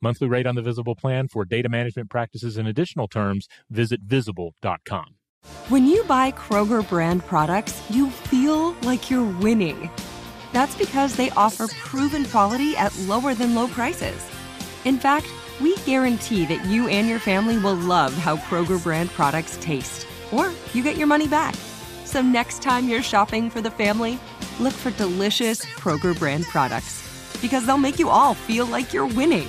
Monthly rate on the Visible plan for data management practices and additional terms, visit Visible.com. When you buy Kroger brand products, you feel like you're winning. That's because they offer proven quality at lower than low prices. In fact, we guarantee that you and your family will love how Kroger brand products taste, or you get your money back. So next time you're shopping for the family, look for delicious Kroger brand products, because they'll make you all feel like you're winning.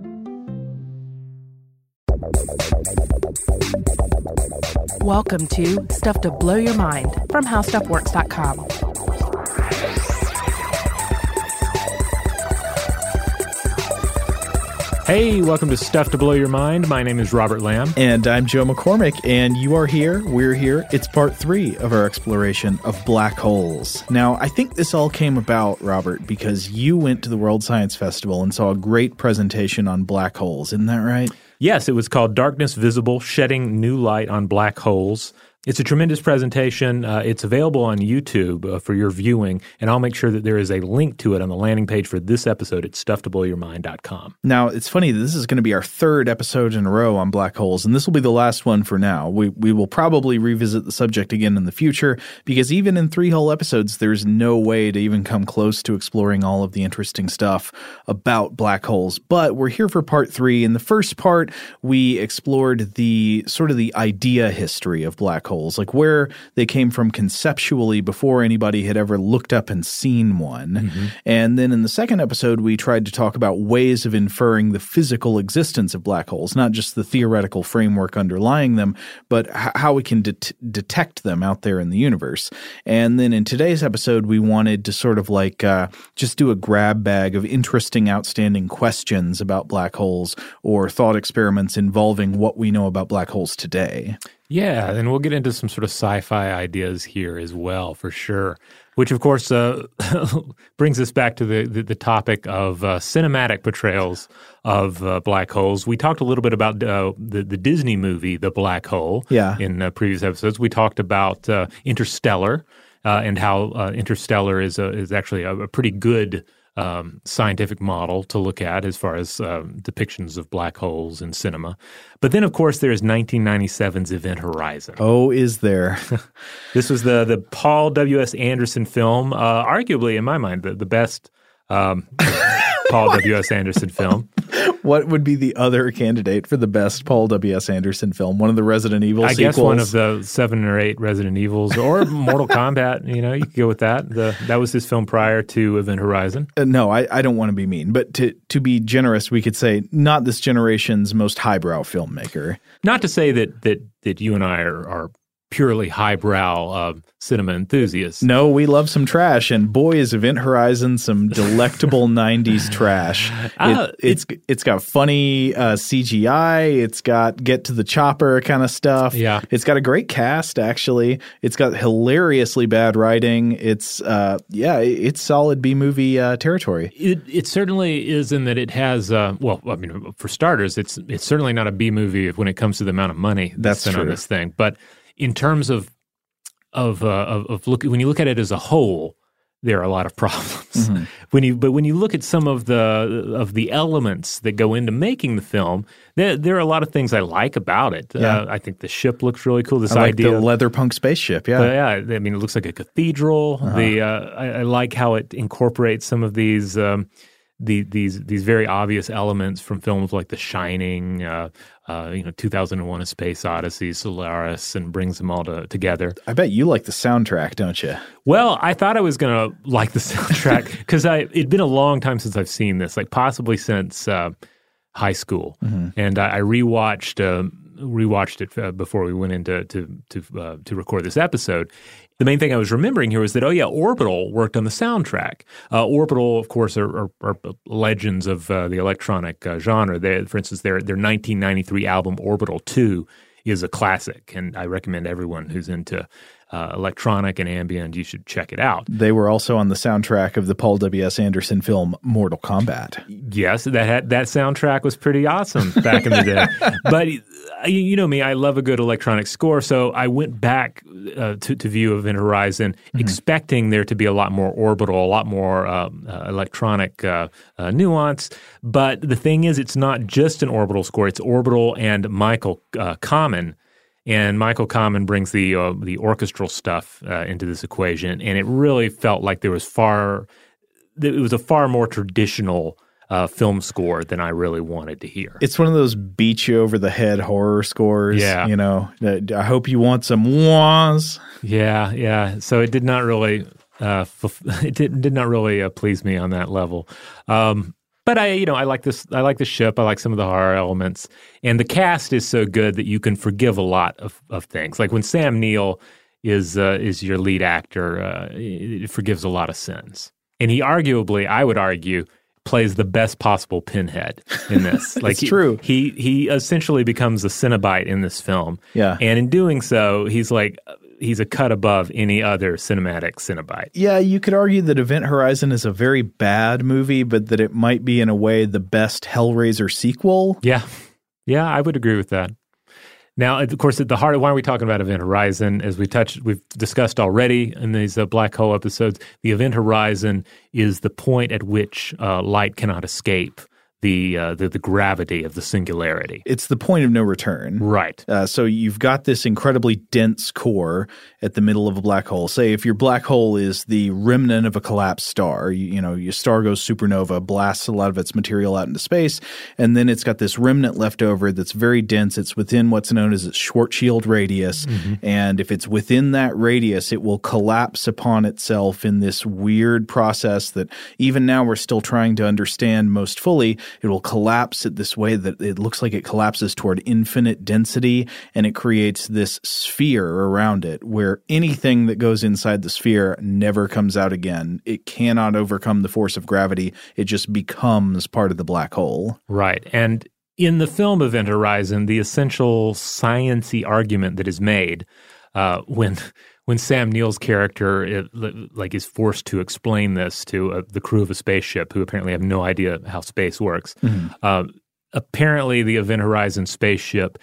Welcome to Stuff to Blow Your Mind from HowStuffWorks.com. Hey, welcome to Stuff to Blow Your Mind. My name is Robert Lamb. And I'm Joe McCormick, and you are here, we're here. It's part 3 of our exploration of black holes. Now, I think this all came about, Robert, because you went to the World Science Festival and saw a great presentation on black holes. Isn't that right? Yes, it was called Darkness Visible, Shedding New Light on Black Holes. It's a tremendous presentation. It's available on YouTube for your viewing, and I'll make sure that there is a link to it on the landing page for this episode at stufftoblowyourmind.com. Now, it's funny. This is going to be our third episode in a row on black holes, and this will be the last one for now. We will probably revisit the subject again in the future, because even in 3 whole episodes, there's no way to even come close to exploring all of the interesting stuff about black holes. But we're here for part 3. In the first part, we explored the sort of the idea history of black holes. Like where they came from conceptually before anybody had ever looked up and seen one. Mm-hmm. And then in the second episode, we tried to talk about ways of inferring the physical existence of black holes, not just the theoretical framework underlying them, but how we can detect them out there in the universe. And then in today's episode, we wanted to sort of like just do a grab bag of interesting, outstanding questions about black holes or thought experiments involving what we know about black holes today. Yeah, and we'll get into some sort of sci-fi ideas here as well, for sure, which, of course, brings us back to the topic of cinematic portrayals of black holes. We talked a little bit about the Disney movie, The Black Hole, in previous episodes. We talked about Interstellar and how Interstellar is actually a pretty good scientific model to look at as far as depictions of black holes in cinema. But then, of course, there is 1997's Event Horizon. Oh, is there? This was the Paul W.S. Anderson film, arguably, in my mind, the best Paul W.S. Anderson film. What would be the other candidate for the best Paul W.S. Anderson film? One of the Resident Evil sequels? I guess one of the 7 or 8 Resident Evils or Mortal Kombat. You know, you could go with that. That was his film prior to Event Horizon. No, I don't want to be mean. But to be generous, we could say not this generation's most highbrow filmmaker. Not to say that you and I are purely highbrow cinema enthusiasts. No, we love some trash, and boy, is Event Horizon some delectable 90s trash. It's got funny CGI. It's got get to the chopper kind of stuff. Yeah. It's got a great cast, actually. It's got hilariously bad writing. It's solid B-movie territory. It certainly is, in that it has, for starters, it's certainly not a B-movie when it comes to the amount of money that's spent on this thing, but in terms of look, when you look at it as a whole, there are a lot of problems. Mm-hmm. When you look at some of the elements that go into making the film, there are a lot of things I like about it. Yeah. I think the ship looks really cool. This idea, the leather punk spaceship. Yeah, yeah. I mean, it looks like a cathedral. Uh-huh. I like how it incorporates some of these. These very obvious elements from films like The Shining, 2001 A Space Odyssey, Solaris, and brings them all together. I bet you like the soundtrack, don't you? Well, I thought I was going to like the soundtrack because it'd been a long time since I've seen this, like possibly since high school. Mm-hmm. And I rewatched it before we went in to record this episode. The main thing I was remembering here was that, Orbital worked on the soundtrack. Orbital, of course, are legends of the electronic genre. For instance, their 1993 album, Orbital 2, is a classic, and I recommend everyone who's into electronic and ambient, you should check it out. They were also on the soundtrack of the Paul W.S. Anderson film, Mortal Kombat. Yes, that soundtrack was pretty awesome back in the day. But you know me, I love a good electronic score, so I went back to view Event Horizon, mm-hmm. expecting there to be a lot more orbital, a lot more electronic nuance. But the thing is, it's not just an orbital score. It's Orbital and Michael Kamen. And Michael Kamen brings the orchestral stuff into this equation, and it really felt like it was a far more traditional film score than I really wanted to hear. It's one of those beat you over the head horror scores. Yeah. You know, I hope you want some wahs. Yeah, yeah. So it did not really, please me on that level. But I like this. I like the ship. I like some of the horror elements, and the cast is so good that you can forgive a lot of things. Like when Sam Neill is your lead actor, it forgives a lot of sins, and he arguably, I would argue, plays the best possible Pinhead in this. Like it's true. He essentially becomes a Cenobite in this film. Yeah, and in doing so, he's a cut above any other cinematic Cenobite. Yeah, you could argue that Event Horizon is a very bad movie, but that it might be, in a way, the best Hellraiser sequel. Yeah, I would agree with that. Now, of course, at the heart of why are we talking about Event Horizon? As we've discussed already in these Black Hole episodes, the Event Horizon is the point at which light cannot escape the gravity of the singularity. It's the point of no return. Right. So you've got this incredibly dense core at the middle of a black hole. Say if your black hole is the remnant of a collapsed star, your star goes supernova, blasts a lot of its material out into space, and then it's got this remnant left over that's very dense. It's within what's known as its Schwarzschild radius, mm-hmm. and if it's within that radius, it will collapse upon itself in this weird process that even now we're still trying to understand most fully. It will collapse it this way that it looks like it collapses toward infinite density, and it creates this sphere around it where anything that goes inside the sphere never comes out again. It cannot overcome the force of gravity. It just becomes part of the black hole. Right. And in the film Event Horizon, the essential science-y argument that is made when Sam Neill's character is forced to explain this to the crew of a spaceship who apparently have no idea how space works. Mm-hmm. Apparently, the Event Horizon spaceship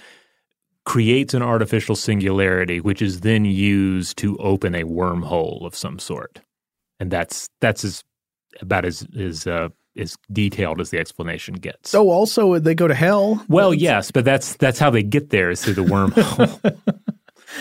creates an artificial singularity, which is then used to open a wormhole of some sort. And that's about as detailed as the explanation gets. So also, they go to hell? Well, yes, but that's how they get there, is through the wormhole.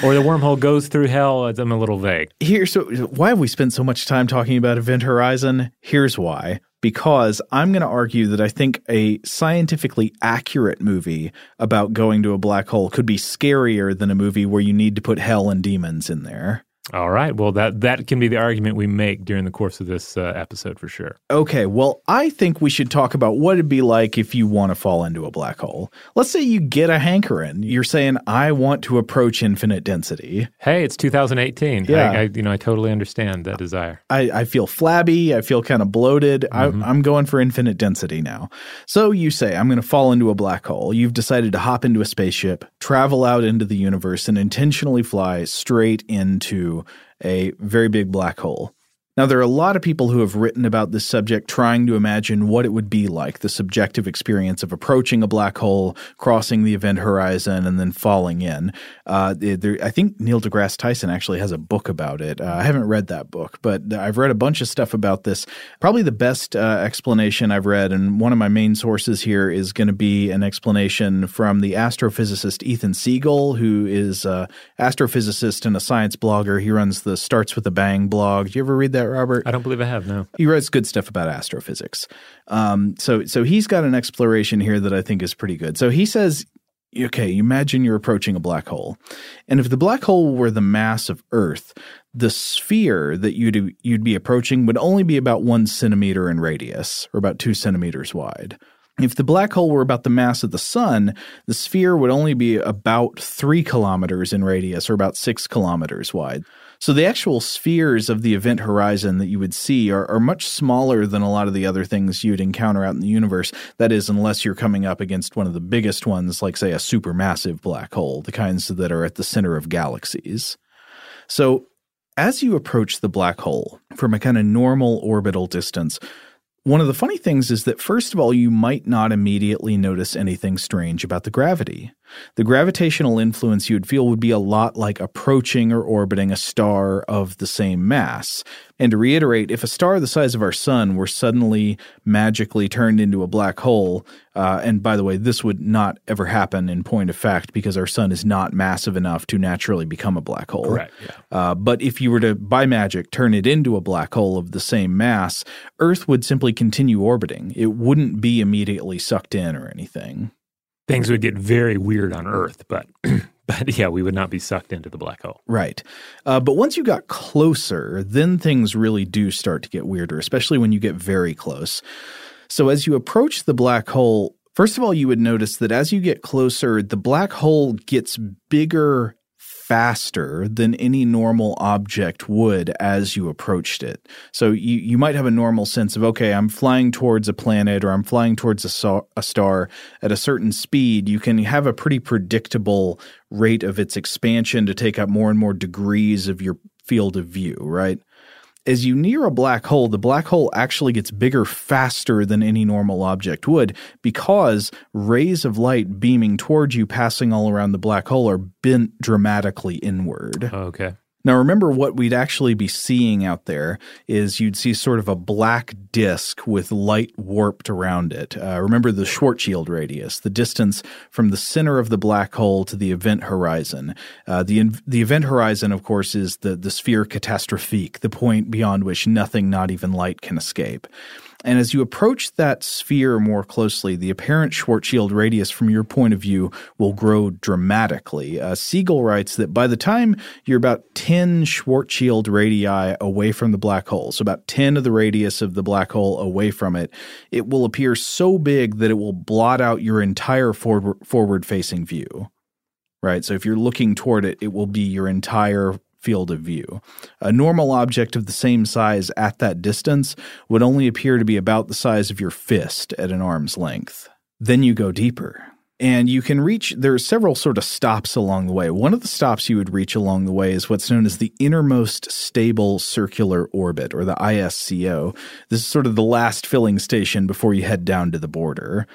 Or the wormhole goes through hell. I'm a little vague. Why have we spent so much time talking about Event Horizon? Here's why. Because I'm going to argue that I think a scientifically accurate movie about going to a black hole could be scarier than a movie where you need to put hell and demons in there. All right. Well, that can be the argument we make during the course of this episode for sure. Okay. Well, I think we should talk about what it'd be like if you want to fall into a black hole. Let's say you get a hankering. You're saying, I want to approach infinite density. Hey, it's 2018. Yeah. I totally understand that desire. I feel flabby. I feel kind of bloated. Mm-hmm. I'm going for infinite density now. So you say, I'm going to fall into a black hole. You've decided to hop into a spaceship, travel out into the universe, and intentionally fly straight into a very big black hole. Now, there are a lot of people who have written about this subject trying to imagine what it would be like, the subjective experience of approaching a black hole, crossing the event horizon, and then falling in. I think Neil deGrasse Tyson actually has a book about it. I haven't read that book, but I've read a bunch of stuff about this. Probably the best explanation I've read, and one of my main sources here is going to be an explanation from the astrophysicist Ethan Siegel, who is an astrophysicist and a science blogger. He runs the Starts with a Bang blog. Do you ever read that, Robert? I don't believe I have, no. He writes good stuff about astrophysics. So he's got an exploration here that I think is pretty good. So he says, okay, imagine you're approaching a black hole. And if the black hole were the mass of Earth, the sphere that you'd be approaching would only be about 1 centimeter in radius, or about 2 centimeters wide. If the black hole were about the mass of the sun, the sphere would only be about 3 kilometers in radius, or about 6 kilometers wide. So the actual spheres of the event horizon that you would see are much smaller than a lot of the other things you'd encounter out in the universe. That is, unless you're coming up against one of the biggest ones, like, say, a supermassive black hole, the kinds that are at the center of galaxies. So as you approach the black hole from a kind of normal orbital distance, one of the funny things is that, first of all, you might not immediately notice anything strange about the gravity. The gravitational influence you'd feel would be a lot like approaching or orbiting a star of the same mass. And to reiterate, if a star the size of our sun were suddenly magically turned into a black hole, and by the way, this would not ever happen in point of fact because our sun is not massive enough to naturally become a black hole. Correct, yeah. But if you were to, by magic, turn it into a black hole of the same mass, Earth would simply continue orbiting. It wouldn't be immediately sucked in or anything. Things would get very weird on Earth, but yeah, we would not be sucked into the black hole. Right. But once you got closer, then things really do start to get weirder, especially when you get very close. So as you approach the black hole, first of all, you would notice that as you get closer, the black hole gets bigger faster than any normal object would as you approached it. So you might have a normal sense of, okay, I'm flying towards a planet or I'm flying towards a star at a certain speed. You can have a pretty predictable rate of its expansion to take up more and more degrees of your field of view, right? As you near a black hole, the black hole actually gets bigger faster than any normal object would because rays of light beaming towards you passing all around the black hole are bent dramatically inward. Oh, okay. Now, remember what we'd actually be seeing out there is you'd see sort of a black disk with light warped around it. Remember the Schwarzschild radius, the distance from the center of the black hole to the event horizon. The event horizon, of course, is the sphere catastrophique, the point beyond which nothing, not even light, can escape. And as you approach that sphere more closely, the apparent Schwarzschild radius from your point of view will grow dramatically. Siegel writes that by the time you're about 10 Schwarzschild radii away from the black hole, so about 10 of the radius of the black hole away from it, it will appear so big that it will blot out your entire forward-facing view, right? So if you're looking toward it, it will be your entire field of view. A normal object of the same size at that distance would only appear to be about the size of your fist at an arm's length. Then you go deeper. And you can reach – there are several sort of stops along the way. One of the stops you would reach along the way is what's known as the Innermost Stable Circular Orbit, or the ISCO. This is sort of the last filling station before you head down to the border.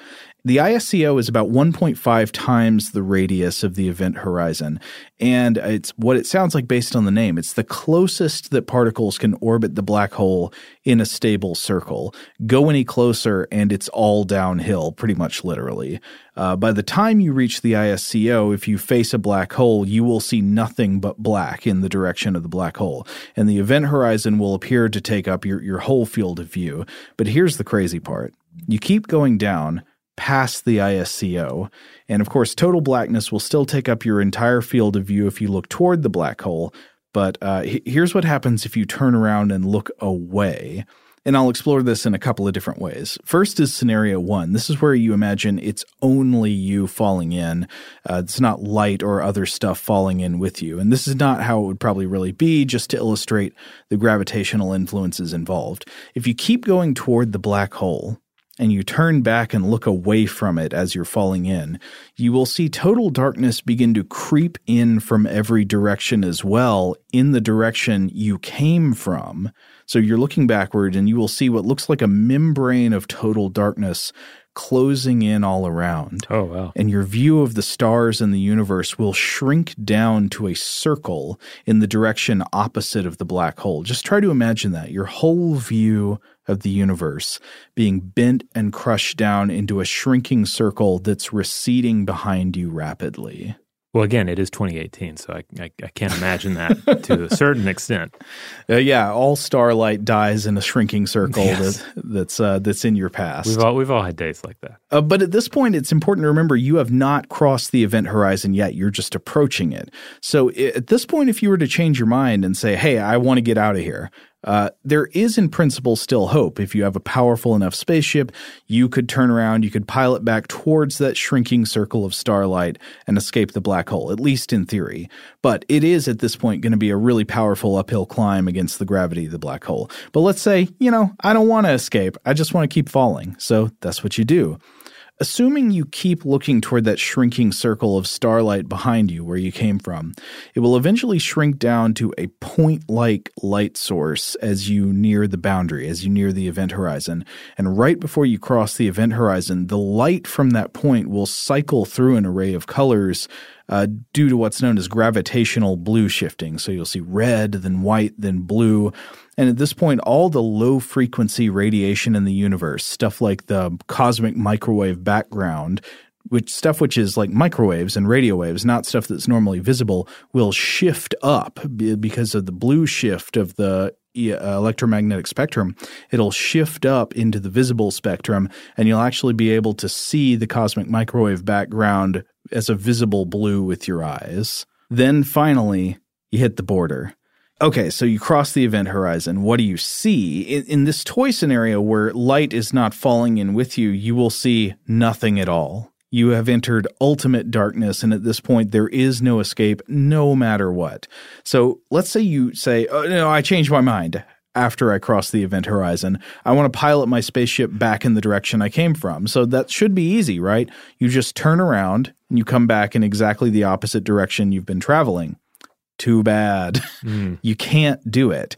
The ISCO is about 1.5 times the radius of the event horizon, and it's what it sounds like based on the name. It's the closest that particles can orbit the black hole in a stable circle. Go any closer, and it's all downhill, pretty much literally. By the time you reach the ISCO, if you face a black hole, you will see nothing but black in the direction of the black hole, and the event horizon will appear to take up your whole field of view. But here's the crazy part. You keep going down past the ISCO. And of course, total blackness will still take up your entire field of view if you look toward the black hole. But here's what happens if you turn around and look away. And I'll explore this in a couple of different ways. First is scenario one. This is where you imagine it's only you falling in. It's not light or other stuff falling in with you. And this is not how it would probably really be, just to illustrate the gravitational influences involved. If you keep going toward the black hole and you turn back and look away from it as you're falling in, you will see total darkness begin to creep in from every direction as well, in the direction you came from. So you're looking backward and you will see what looks like a membrane of total darkness closing in all around. Oh, wow. And your view of the stars and the universe will shrink down to a circle in the direction opposite of the black hole. Just try to imagine that. Your whole view of the universe being bent and crushed down into a shrinking circle that's receding behind you rapidly. Well, again, it is 2018, so I can't imagine that to a certain extent. Yeah, all starlight dies in a shrinking circle that's in your past. We've all had days like that. But at this point, it's important to remember you have not crossed the event horizon yet. You're just approaching it. So at this point, if you were to change your mind and say, hey, I want to get out of here, there is in principle still hope. If you have a powerful enough spaceship, you could turn around, you could pilot back towards that shrinking circle of starlight and escape the black hole, at least in theory. But it is at this point going to be a really powerful uphill climb against the gravity of the black hole. But let's say, I don't want to escape. I just want to keep falling. So that's what you do. Assuming you keep looking toward that shrinking circle of starlight behind you where you came from, it will eventually shrink down to a point-like light source as you near the boundary, as you near the event horizon. And right before you cross the event horizon, the light from that point will cycle through an array of colors due to what's known as gravitational blue shifting. So you'll see red, then white, then blue. And at this point, all the low-frequency radiation in the universe, stuff like the cosmic microwave background, which is like microwaves and radio waves, not stuff that's normally visible, will shift up because of the blue shift of the electromagnetic spectrum. It'll shift up into the visible spectrum, and you'll actually be able to see the cosmic microwave background as a visible blue with your eyes. Then finally, you hit the border. Okay, so you cross the event horizon. What do you see? In this toy scenario where light is not falling in with you, you will see nothing at all. You have entered ultimate darkness, and at this point, there is no escape no matter what. So let's say you say, oh, no, I changed my mind. After I cross the event horizon, I want to pilot my spaceship back in the direction I came from. So that should be easy, right? You just turn around and you come back in exactly the opposite direction you've been traveling. Too bad. You can't do it.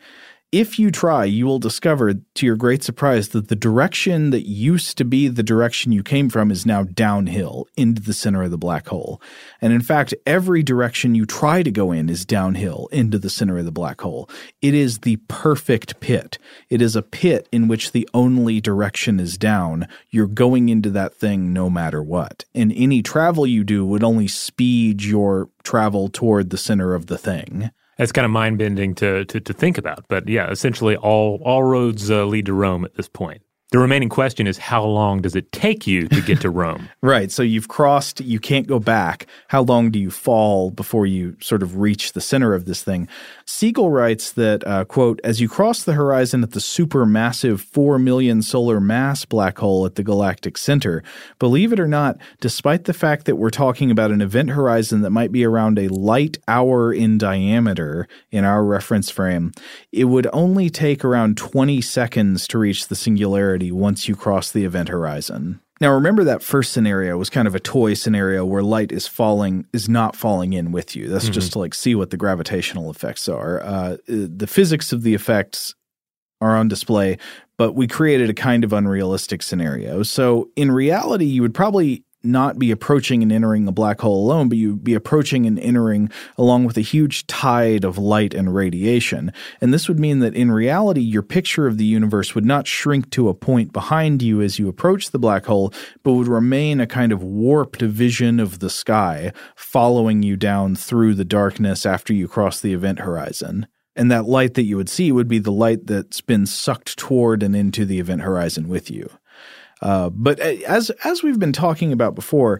If you try, you will discover, to your great surprise, that the direction that used to be the direction you came from is now downhill into the center of the black hole. And in fact, every direction you try to go in is downhill into the center of the black hole. It is the perfect pit. It is a pit in which the only direction is down. You're going into that thing no matter what. And any travel you do would only speed your travel toward the center of the thing. That's kind of mind-bending to think about. But yeah, essentially all roads lead to Rome at this point. The remaining question is, how long does it take you to get to Rome? Right. So you've crossed, you can't go back. How long do you fall before you sort of reach the center of this thing? Siegel writes that, quote, as you cross the horizon at the supermassive 4 million solar mass black hole at the galactic center, believe it or not, despite the fact that we're talking about an event horizon that might be around a light hour in diameter in our reference frame, it would only take around 20 seconds to reach the singularity once you cross the event horizon. Now, remember that first scenario was kind of a toy scenario where light is not falling in with you. That's just to see what the gravitational effects are. The physics of the effects are on display, but we created a kind of unrealistic scenario. So in reality, you would probably not be approaching and entering a black hole alone, but you'd be approaching and entering along with a huge tide of light and radiation. And this would mean that in reality, your picture of the universe would not shrink to a point behind you as you approach the black hole, but would remain a kind of warped vision of the sky following you down through the darkness after you cross the event horizon. And that light that you would see would be the light that's been sucked toward and into the event horizon with you. But as we've been talking about before,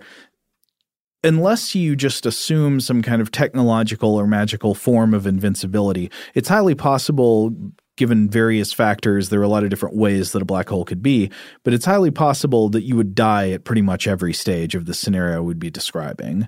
unless you just assume some kind of technological or magical form of invincibility, it's highly possible, given various factors, there are a lot of different ways that a black hole could be, but it's highly possible that you would die at pretty much every stage of the scenario we'd be describing,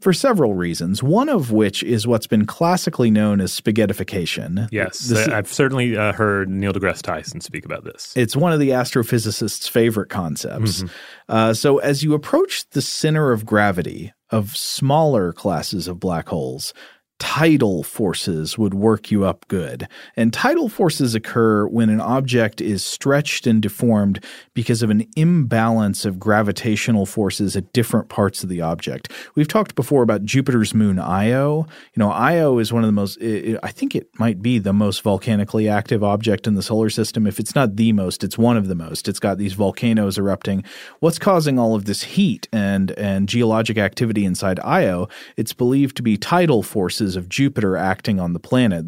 for several reasons, one of which is what's been classically known as spaghettification. Yes, I've certainly heard Neil deGrasse Tyson speak about this. It's one of the astrophysicist's favorite concepts. Mm-hmm. So as you approach the center of gravity of smaller classes of black holes, tidal forces would work you up good. And tidal forces occur when an object is stretched and deformed because of an imbalance of gravitational forces at different parts of the object. We've talked before about Jupiter's moon Io. You know, Io is one of the most – I think it might be the most volcanically active object in the solar system. If it's not the most, it's one of the most. It's got these volcanoes erupting. What's causing all of this heat and geologic activity inside Io? It's believed to be tidal forces of Jupiter acting on the planet.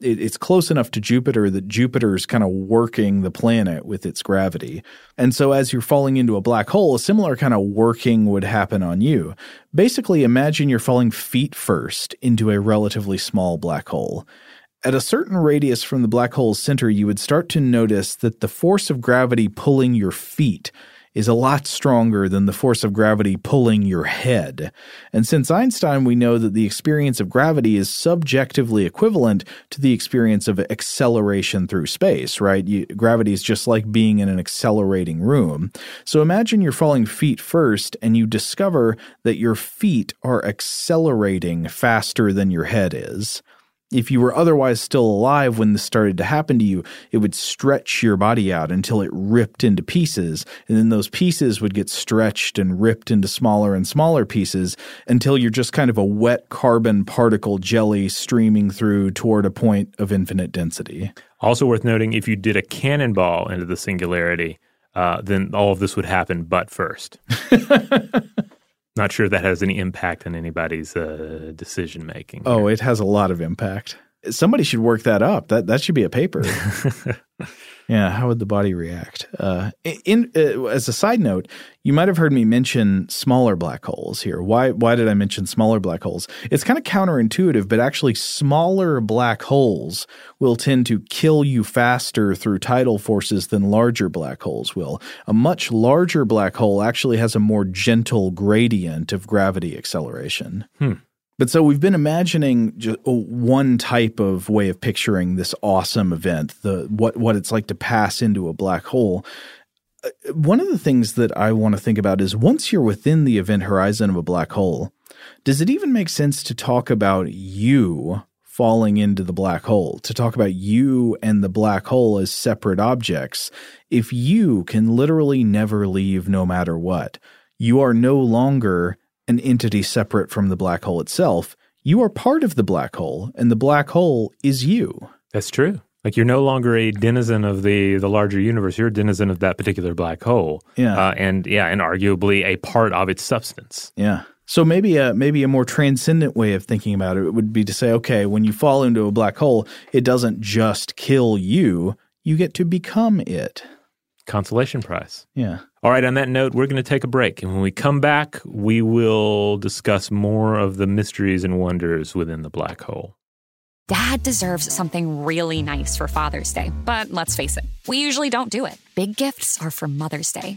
It's close enough to Jupiter that Jupiter's kind of working the planet with its gravity. And so as you're falling into a black hole, a similar kind of working would happen on you. Basically, imagine you're falling feet first into a relatively small black hole. At a certain radius from the black hole's center, you would start to notice that the force of gravity pulling your feet is a lot stronger than the force of gravity pulling your head. And since Einstein, we know that the experience of gravity is subjectively equivalent to the experience of acceleration through space, right? Gravity is just like being in an accelerating room. So imagine you're falling feet first and you discover that your feet are accelerating faster than your head is. If you were otherwise still alive when this started to happen to you, it would stretch your body out until it ripped into pieces, and then those pieces would get stretched and ripped into smaller and smaller pieces until you're just kind of a wet carbon particle jelly streaming through toward a point of infinite density. Also worth noting, if you did a cannonball into the singularity, then all of this would happen but first. Not sure that has any impact on anybody's decision-making. Oh, it has a lot of impact. Somebody should work that up. That should be a paper. Yeah, how would the body react? As a side note, you might have heard me mention smaller black holes here. Why did I mention smaller black holes? It's kind of counterintuitive, but actually smaller black holes will tend to kill you faster through tidal forces than larger black holes will. A much larger black hole actually has a more gentle gradient of gravity acceleration. But so we've been imagining just one type of way of picturing this awesome event, what it's like to pass into a black hole. One of the things that I want to think about is once you're within the event horizon of a black hole, does it even make sense to talk about you falling into the black hole, to talk about you and the black hole as separate objects, if you can literally never leave no matter what? You are no longer an entity separate from the black hole itself. You are part of the black hole, and the black hole is you. That's true. Like, you're no longer a denizen of the larger universe. You're a denizen of that particular black hole. Yeah. And arguably a part of its substance. Yeah. So maybe a more transcendent way of thinking about it would be to say, okay, when you fall into a black hole, it doesn't just kill you. You get to become it. Consolation prize. Yeah. All right, on that note, we're going to take a break. And when we come back, we will discuss more of the mysteries and wonders within the black hole. Dad deserves something really nice for Father's Day. But let's face it, we usually don't do it. Big gifts are for Mother's Day.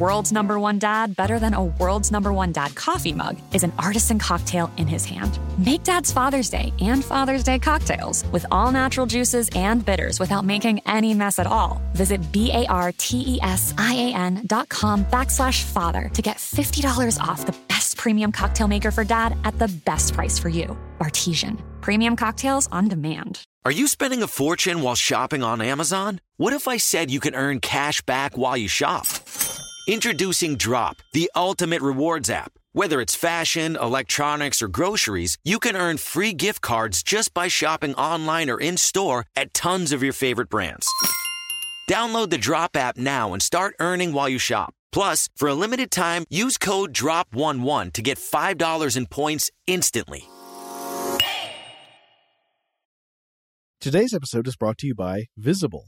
world's number one dad better than a world's number one dad coffee mug is an artisan cocktail in his hand. Make Dad's Father's Day and Father's Day cocktails with all natural juices and bitters without making any mess at all. Visit bartesian.com/father to get $50 off the best premium cocktail maker for Dad at the best price for you. Bartesian. Premium cocktails on demand. Are you spending a fortune while shopping on Amazon? What if I said you can earn cash back while you shop? Introducing Drop, the ultimate rewards app. Whether it's fashion, electronics, or groceries, you can earn free gift cards just by shopping online or in-store at tons of your favorite brands. Download the Drop app now and start earning while you shop. Plus, for a limited time, use code DROP11 to get $5 in points instantly. Today's episode is brought to you by Visible.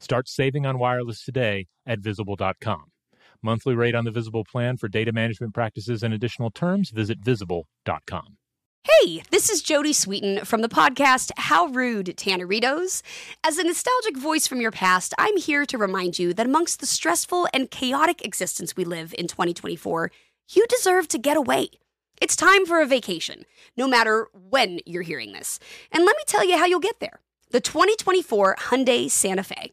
Start saving on wireless today at Visible.com. Monthly rate on the Visible plan for data management practices and additional terms, visit Visible.com. Hey, this is Jody Sweeten from the podcast How Rude, Tanneritos. As a nostalgic voice from your past, I'm here to remind you that amongst the stressful and chaotic existence we live in 2024, you deserve to get away. It's time for a vacation, no matter when you're hearing this. And let me tell you how you'll get there. The 2024 Hyundai Santa Fe.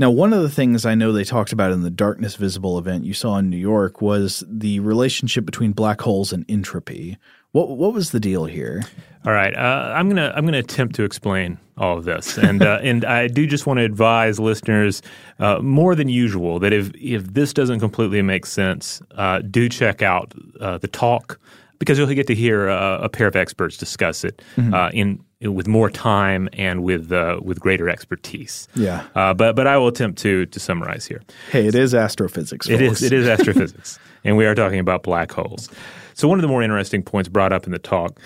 Now, one of the things I know they talked about in the Darkness Visible event you saw in New York was the relationship between black holes and entropy. What was the deal here? All right, I'm gonna attempt to explain all of this, and and I do just want to advise listeners more than usual that if this doesn't completely make sense, do check out the talk, because you'll get to hear a pair of experts discuss it with more time and with greater expertise. Yeah. But I will attempt to summarize here. Hey, it is astrophysics, folks. It is astrophysics, and we are talking about black holes. So one of the more interesting points brought up in the talk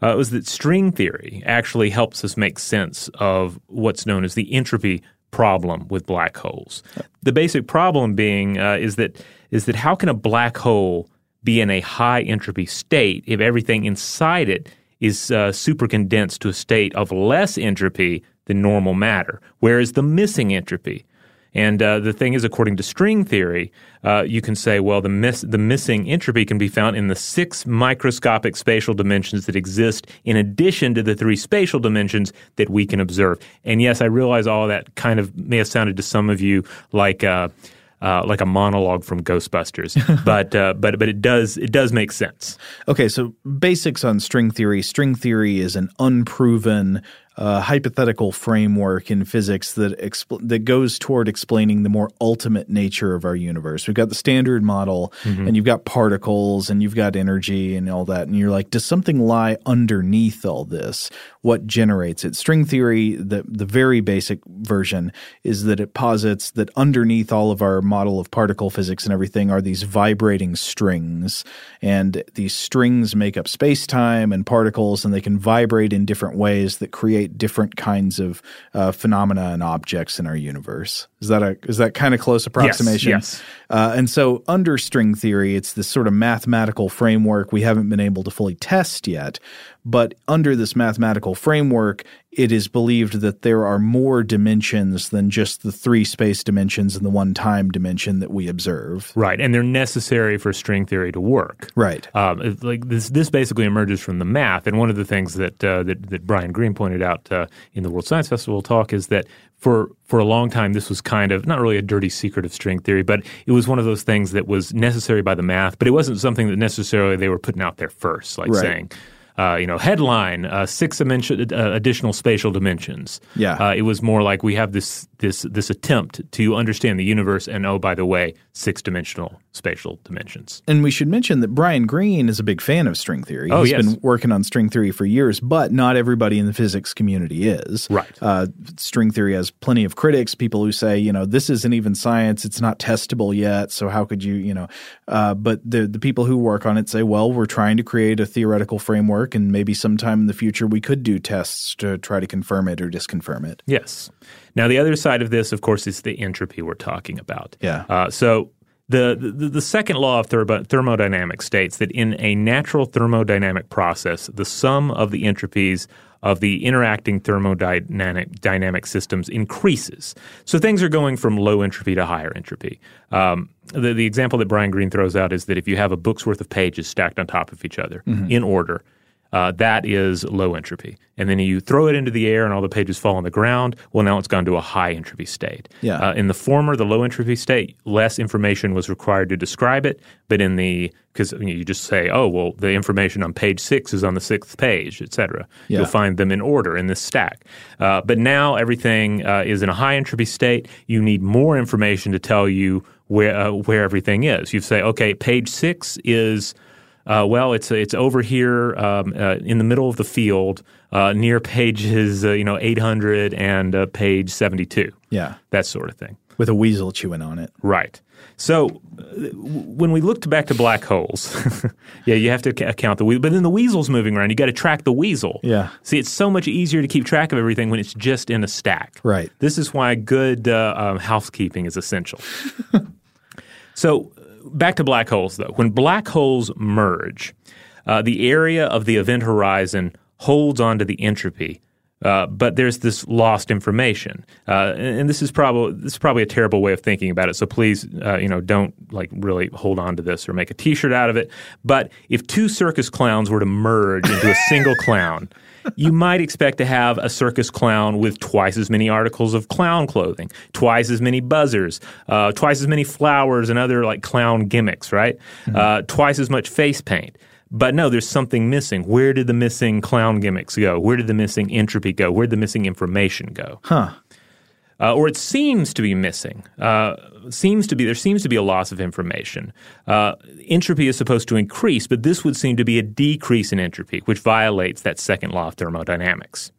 was that string theory actually helps us make sense of what's known as the entropy problem with black holes. The basic problem being is that how can a black hole be in a high entropy state if everything inside it is supercondensed to a state of less entropy than normal matter? Where is the missing entropy? And the thing is, according to string theory, you can say, well, the missing entropy can be found in the 6 microscopic spatial dimensions that exist in addition to the 3 spatial dimensions that we can observe. And yes, I realize all that kind of may have sounded to some of you like a monologue from Ghostbusters, but it does make sense. Okay, so basics on string theory. String theory is an unproven hypothetical framework in physics that goes toward explaining the more ultimate nature of our universe. We've got the standard model, and you've got particles, and you've got energy, and all that. And you're like, does something lie underneath all this? What generates it? String theory, the very basic version, is that it posits that underneath all of our model of particle physics and everything are these vibrating strings. And these strings make up space-time and particles, and they can vibrate in different ways that create different kinds of phenomena and objects in our universe. Is that kind of close approximation? Yes. And so under string theory, it's this sort of mathematical framework we haven't been able to fully test yet. But under this mathematical framework, it is believed that there are more dimensions than just the 3 space dimensions and the 1 time dimension that we observe. Right, and they're necessary for string theory to work. Right. This basically emerges from the math. And one of the things that Brian Greene pointed out in the World Science Festival talk is that for a long time, this was kind of not really a dirty secret of string theory, but it was one of those things that was necessary by the math, but it wasn't something that necessarily they were putting out there first, like right. Saying – headline, 6 additional spatial dimensions. Yeah. It was more like we have this this attempt to understand the universe and, oh, by the way, six-dimensional spatial dimensions. And we should mention that Brian Greene is a big fan of string theory. Oh, He's been working on string theory for years, but not everybody in the physics community is. Right. String theory has plenty of critics, people who say, you know, this isn't even science, it's not testable yet, so how could you, you know. But the people who work on it say, well, we're trying to create a theoretical framework, and maybe sometime in the future we could do tests to try to confirm it or disconfirm it. Yes. Now, the other side of this, of course, is the entropy we're talking about. Yeah. So the second law of thermodynamics states that in a natural thermodynamic process, the sum of the entropies of the interacting thermodynamic systems increases. So things are going from low entropy to higher entropy. The example that Brian Greene throws out is that if you have a book's worth of pages stacked on top of each other in order, that is low entropy. And then you throw it into the air and all the pages fall on the ground. Well, now it's gone to a high entropy state. Yeah. In the former, the low entropy state, less information was required to describe it. But in the – because you just say, oh, well, the information on page 6 is on the 6th page, et cetera. Yeah. You'll find them in order in this stack. But now everything is in a high entropy state. You need more information to tell you where everything is. You say, okay, page 6 is – it's over here in the middle of the field near pages 800 and page 72. Yeah, that sort of thing. With a weasel chewing on it. Right. So when we looked back to black holes, you have to account the weasel. But then the weasel's moving around. You got to track the weasel. Yeah. See, it's so much easier to keep track of everything when it's just in a stack. Right. This is why good housekeeping is essential. So. Back to black holes, though. When black holes merge, the area of the event horizon holds onto the entropy, but there's this lost information. And this is probably a terrible way of thinking about it, so please don't really hold on to this or make a T-shirt out of it. But if two circus clowns were to merge into a single clown, you might expect to have a circus clown with twice as many articles of clown clothing, twice as many buzzers, twice as many flowers and other clown gimmicks, right? Mm-hmm. Twice as much face paint. But no, there's something missing. Where did the missing clown gimmicks go? Where did the missing entropy go? Where did the missing information go? Huh. Or it seems to be missing. There seems to be a loss of information. Entropy is supposed to increase, but this would seem to be a decrease in entropy, which violates that second law of thermodynamics.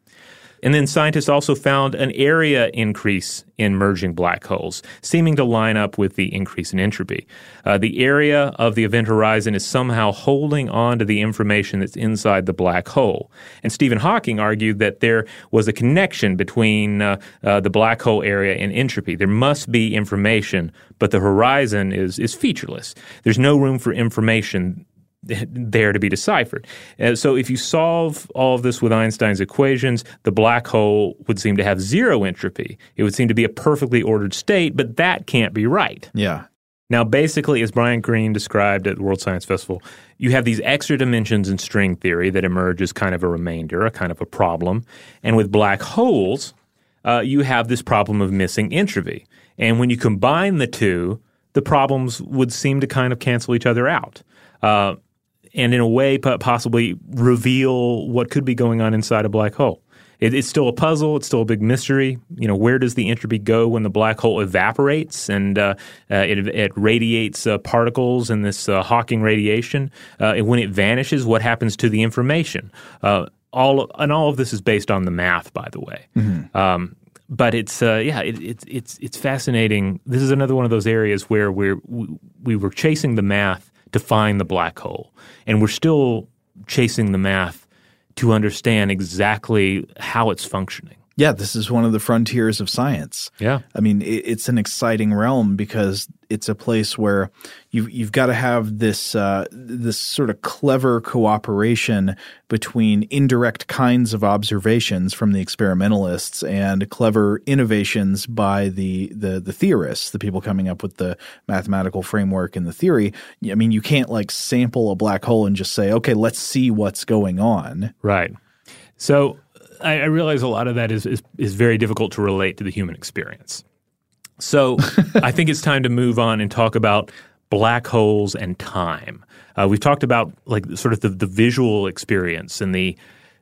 And then scientists also found an area increase in merging black holes, seeming to line up with the increase in entropy. The area of the event horizon is somehow holding on to the information that's inside the black hole. And Stephen Hawking argued that there was a connection between the black hole area and entropy. There must be information, but the horizon is featureless. There's no room for information there to be deciphered. So if you solve all of this with Einstein's equations, the black hole would seem to have zero entropy. It would seem to be a perfectly ordered state, but that can't be right. Yeah. Now, basically, as Brian Greene described at the World Science Festival, you have these extra dimensions in string theory that emerge as kind of a remainder, a kind of a problem. And with black holes, you have this problem of missing entropy. And when you combine the two, the problems would seem to kind of cancel each other out. And in a way, possibly reveal what could be going on inside a black hole. It's still a puzzle. It's still a big mystery. You know, where does the entropy go when the black hole evaporates and it radiates particles in this Hawking radiation? And when it vanishes, what happens to the information? All of this is based on the math, by the way. Mm-hmm. But it's fascinating. This is another one of those areas where we were chasing the math to find the black hole. And we're still chasing the math to understand exactly how it's functioning. Yeah, this is one of the frontiers of science. Yeah. I mean, it's an exciting realm because it's a place where you've got to have this sort of clever cooperation between indirect kinds of observations from the experimentalists and clever innovations by the theorists, the people coming up with the mathematical framework and the theory. I mean, you can't sample a black hole and just say, okay, let's see what's going on. Right. So I realize a lot of that is very difficult to relate to the human experience. So I think it's time to move on and talk about black holes and time. We've talked about sort of the visual experience and the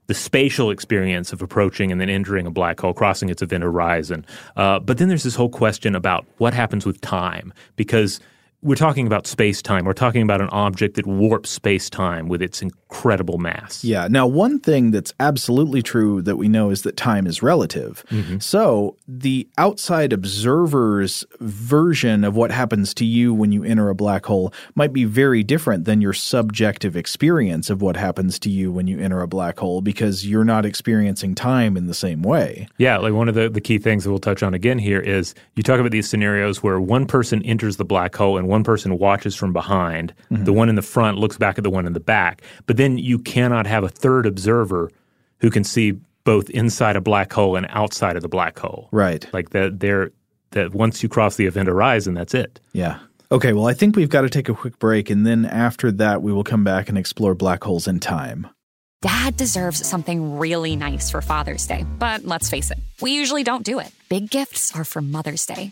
the spatial experience of approaching and then entering a black hole, crossing its event horizon. But then there's this whole question about what happens with time, because we're talking about space-time. We're talking about an object that warps space-time with its incredible mass. Yeah. Now, one thing that's absolutely true that we know is that time is relative. Mm-hmm. So the outside observer's version of what happens to you when you enter a black hole might be very different than your subjective experience of what happens to you when you enter a black hole, because you're not experiencing time in the same way. Yeah. Like one of the key things that we'll touch on again here is you talk about these scenarios where one person enters the black hole and one person watches from behind. Mm-hmm. The one in the front looks back at the one in the back. But then you cannot have a third observer who can see both inside a black hole and outside of the black hole. Right. Like that once you cross the event horizon, that's it. Yeah. Okay, well, I think we've got to take a quick break, and then after that we will come back and explore black holes in time. Dad deserves something really nice for Father's Day, but let's face it, we usually don't do it. Big gifts are for Mother's Day.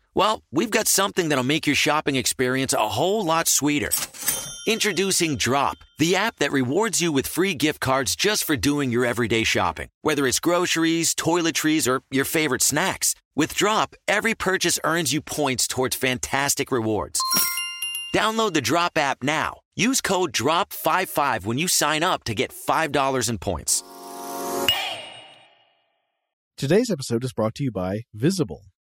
Well, we've got something that'll make your shopping experience a whole lot sweeter. Introducing Drop, the app that rewards you with free gift cards just for doing your everyday shopping. Whether it's groceries, toiletries, or your favorite snacks, with Drop, every purchase earns you points towards fantastic rewards. Download the Drop app now. Use code DROP55 when you sign up to get $5 in points. Today's episode is brought to you by Visible.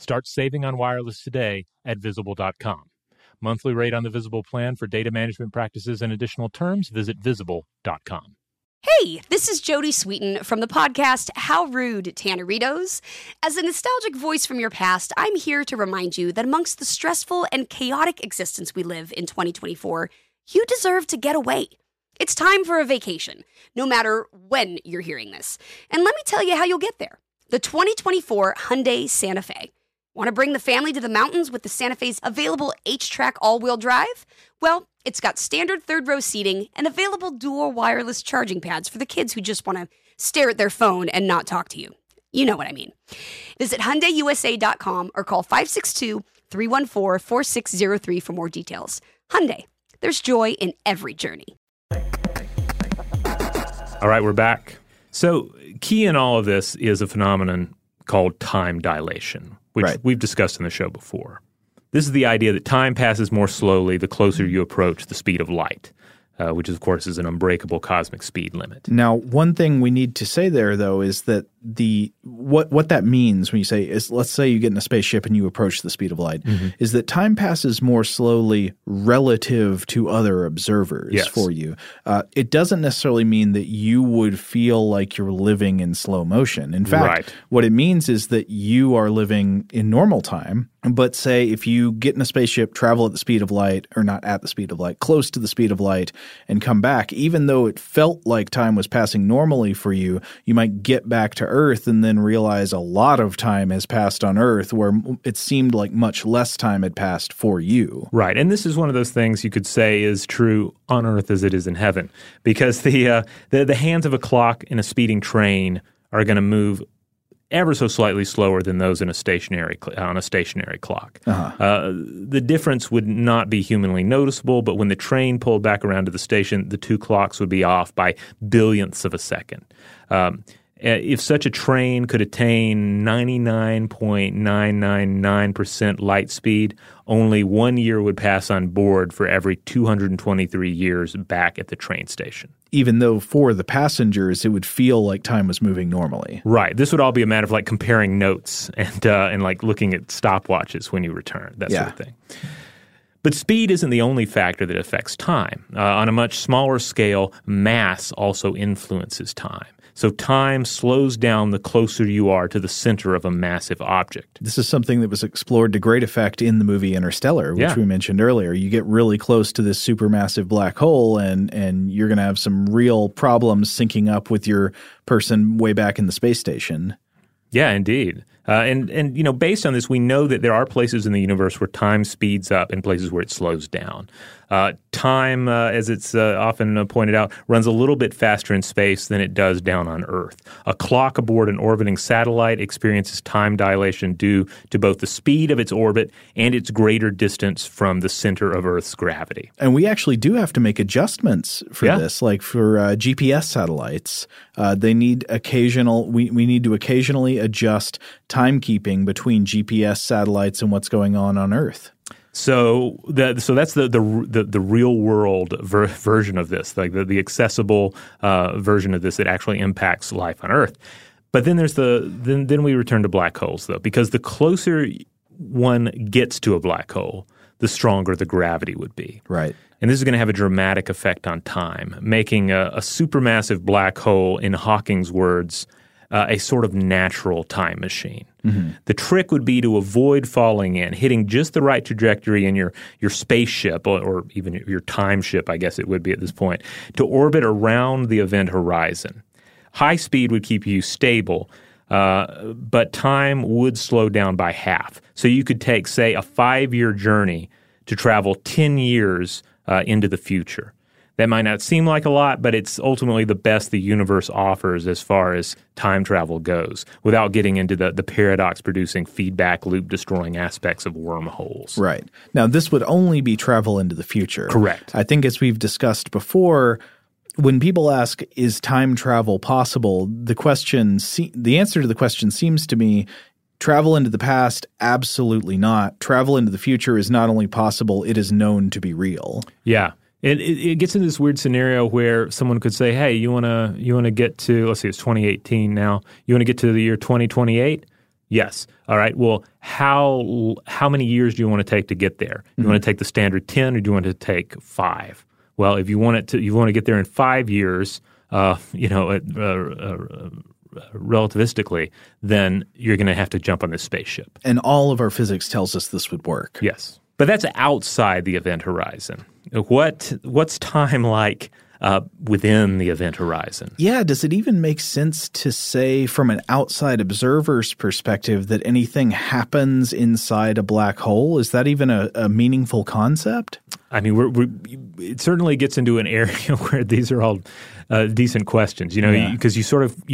Start saving on wireless today at Visible.com. Monthly rate on the Visible plan for data management practices and additional terms, visit Visible.com. Hey, this is Jody Sweetin from the podcast How Rude, Tanneritos. As a nostalgic voice from your past, I'm here to remind you that amongst the stressful and chaotic existence we live in 2024, you deserve to get away. It's time for a vacation, no matter when you're hearing this. And let me tell you how you'll get there. The 2024 Hyundai Santa Fe. Want to bring the family to the mountains with the Santa Fe's available H-Track all-wheel drive? Well, it's got standard third-row seating and available dual wireless charging pads for the kids who just want to stare at their phone and not talk to you. You know what I mean. Visit HyundaiUSA.com or call 562-314-4603 for more details. Hyundai, there's joy in every journey. All right, we're back. So key in all of this is a phenomenon called time dilation, which we've discussed in the show before. This is the idea that time passes more slowly the closer you approach the speed of light, which, of course, is an unbreakable cosmic speed limit. Now, one thing we need to say there, though, is that what that means when you say is, let's say you get in a spaceship and you approach the speed of light, mm-hmm. is that time passes more slowly relative to other observers for you. It doesn't necessarily mean that you would feel like you're living in slow motion. In fact, what it means is that you are living in normal time, But say if you get in a spaceship, travel at the speed of light, or not at the speed of light, close to the speed of light, and come back, even though it felt like time was passing normally for you, you might get back to Earth and then realize a lot of time has passed on Earth where it seemed like much less time had passed for you. Right. And this is one of those things you could say is true on Earth as it is in heaven, because the hands of a clock in a speeding train are going to move ever so slightly slower than those in a stationary clock. Uh-huh. The difference would not be humanly noticeable, but when the train pulled back around to the station, the two clocks would be off by billionths of a second. If such a train could attain 99.999% light speed, only 1 year would pass on board for every 223 years back at the train station. Even though for the passengers, it would feel like time was moving normally. Right. This would all be a matter of like comparing notes and like looking at stopwatches when you return, that sort of thing. But speed isn't the only factor that affects time. On a much smaller scale, mass also influences time. So time slows down the closer you are to the center of a massive object. This is something that was explored to great effect in the movie Interstellar, which we mentioned earlier. You get really close to this supermassive black hole, and you're going to have some real problems syncing up with your person way back in the space station. Yeah, indeed. And you know, based on this, we know that there are places in the universe where time speeds up and places where it slows down. Time, as it's often pointed out, runs a little bit faster in space than it does down on Earth. A clock aboard an orbiting satellite experiences time dilation due to both the speed of its orbit and its greater distance from the center of Earth's gravity. And we actually do have to make adjustments for this, like for GPS satellites. They need we need to occasionally adjust timekeeping between GPS satellites and what's going on Earth. So that's the real world version of this, like the accessible version of this that actually impacts life on Earth. But then there's then we return to black holes, though, because the closer one gets to a black hole, the stronger the gravity would be. Right. And this is going to have a dramatic effect on time, making a supermassive black hole, in Hawking's words, a sort of natural time machine. Mm-hmm. The trick would be to avoid falling in, hitting just the right trajectory in your spaceship or even your time ship, I guess it would be at this point, to orbit around the event horizon. High speed would keep you stable, but time would slow down by half. So you could take, say, a 5-year journey to travel 10 years into the future. That might not seem like a lot, but it's ultimately the best the universe offers as far as time travel goes, without getting into the paradox-producing, feedback loop-destroying aspects of wormholes. Right. Now, this would only be travel into the future. Correct. I think as we've discussed before, when people ask, is time travel possible, the answer to the question seems to me, travel into the past, absolutely not. Travel into the future is not only possible, it is known to be real. Yeah. It gets into this weird scenario where someone could say, hey, you want to get to, let's see, it's 2018 now. You want to get to the year 2028? Yes. All right. Well, how many years do you want to take to get there? Do you want to take the standard 10 or do you want to take 5? Well, if you want to get there in 5 years, relativistically, then you're going to have to jump on this spaceship. And all of our physics tells us this would work. Yes. But that's outside the event horizon. What's time like within the event horizon? Yeah, does it even make sense to say from an outside observer's perspective that anything happens inside a black hole? Is that even a meaningful concept? I mean, it certainly gets into an area where these are all decent questions, you know, because you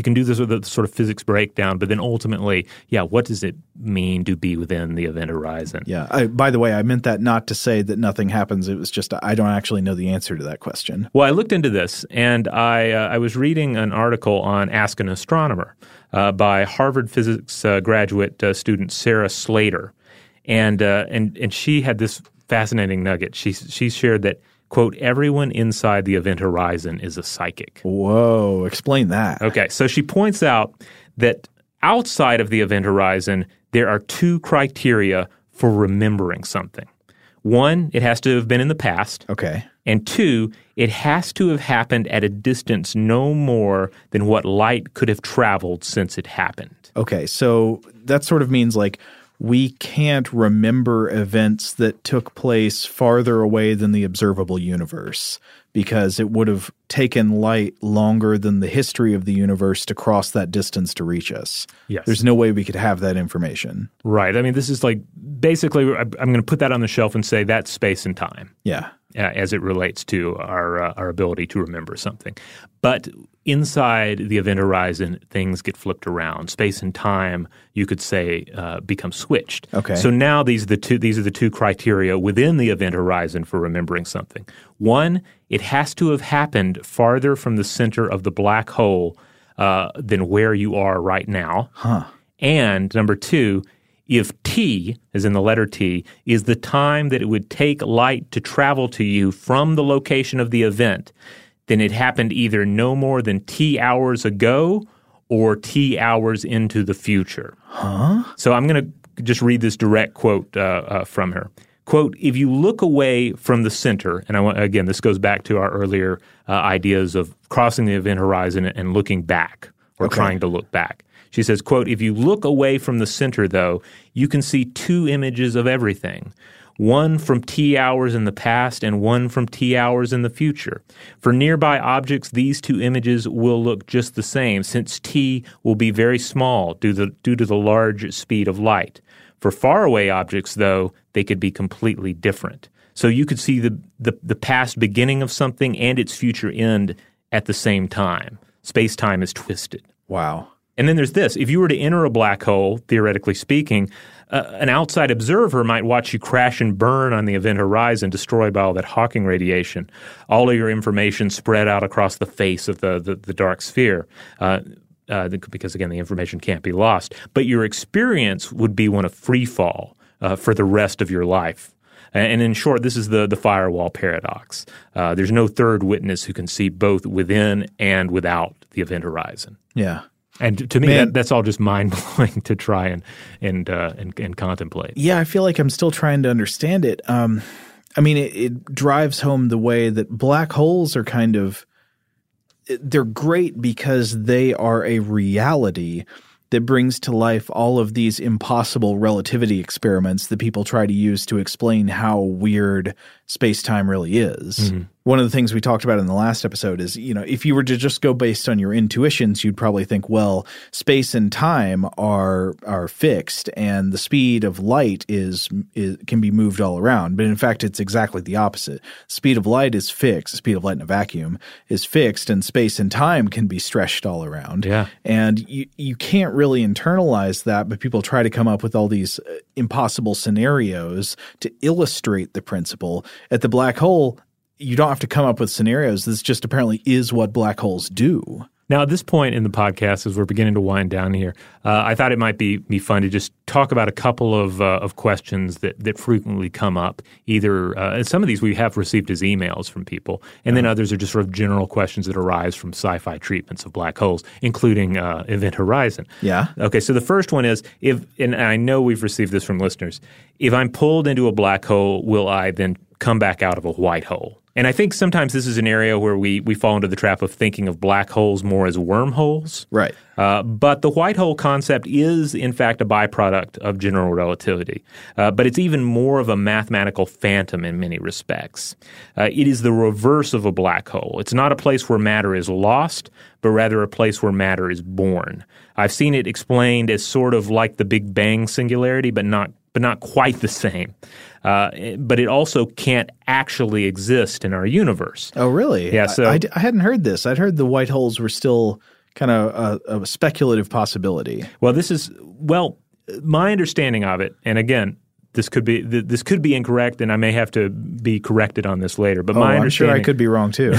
can do this with a sort of physics breakdown, but then ultimately, what does it mean to be within the event horizon? Yeah. By the way, I meant that not to say that nothing happens. It was just I don't actually know the answer to that question. Well, I looked into this, and I was reading an article on Ask an Astronomer by Harvard physics graduate student Sarah Slater, and she had this fascinating nugget. She shared that, quote, everyone inside the event horizon is a psychic. Whoa, explain that. Okay, so she points out that outside of the event horizon, there are two criteria for remembering something. One, it has to have been in the past. Okay. And two, it has to have happened at a distance no more than what light could have traveled since it happened. Okay, so that sort of means like we can't remember events that took place farther away than the observable universe because it would have taken light longer than the history of the universe to cross that distance to reach us. Yes. There's no way we could have that information. Right. I mean, this is like basically I'm going to put that on the shelf and say that's space and time. Yeah. As it relates to our ability to remember something. But inside the event horizon, things get flipped around. Space and time, you could say, become switched. Okay. So now these are the two criteria within the event horizon for remembering something. One, it has to have happened farther from the center of the black hole than where you are right now. Huh. And number two, if T, as in the letter T, is the time that it would take light to travel to you from the location of the event, then it happened either no more than T hours ago or T hours into the future. Huh? So I'm going to just read this direct quote from her. Quote, if you look away from the center, and again, this goes back to our earlier ideas of crossing the event horizon and looking back or trying to look back. She says, quote, if you look away from the center, though, you can see two images of everything, one from T hours in the past and one from T hours in the future. For nearby objects, these two images will look just the same, since T will be very small due to the large speed of light. For faraway objects, though, they could be completely different. So you could see the past beginning of something and its future end at the same time. Space-time is twisted. Wow. And then there's this. If you were to enter a black hole, theoretically speaking, an outside observer might watch you crash and burn on the event horizon, destroyed by all that Hawking radiation, all of your information spread out across the face of the dark sphere, because, again, the information can't be lost. But your experience would be one of free fall for the rest of your life. And in short, this is the firewall paradox. There's no third witness who can see both within and without the event horizon. Yeah. And to me, that's all just mind-blowing to try and contemplate. Yeah, I feel like I'm still trying to understand it. I mean, it drives home the way that black holes are kind of – they're great because they are a reality that brings to life all of these impossible relativity experiments that people try to use to explain how weird space-time really is. Mm-hmm. One of the things we talked about in the last episode is, you know, if you were to just go based on your intuitions, you'd probably think, well, space and time are fixed and the speed of light can be moved all around. But in fact, it's exactly the opposite. Speed of light is fixed. The speed of light in a vacuum is fixed, and space and time can be stretched all around. Yeah. And you can't really internalize that, but people try to come up with all these impossible scenarios to illustrate the principle. At the black hole, you don't have to come up with scenarios. This just apparently is what black holes do. Now, at this point in the podcast, as we're beginning to wind down here, I thought it might be fun to just talk about a couple of questions that frequently come up. Either some of these we have received as emails from people, and then others are just sort of general questions that arise from sci-fi treatments of black holes, including Event Horizon. Yeah. Okay, so the first one is, and I know we've received this from listeners, if I'm pulled into a black hole, will I then come back out of a white hole? And I think sometimes this is an area where we fall into the trap of thinking of black holes more as wormholes. Right. But the white hole concept is, in fact, a byproduct of general relativity. But it's even more of a mathematical phantom in many respects. It is the reverse of a black hole. It's not a place where matter is lost, but rather a place where matter is born. I've seen it explained as sort of like the Big Bang singularity, but not quite the same. But it also can't actually exist in our universe. Oh, really? Yeah. So I hadn't heard this. I'd heard the white holes were still kind of a speculative possibility. Well, my understanding of it, and again, this could be incorrect, and I may have to be corrected on this later. But I'm sure I could be wrong too.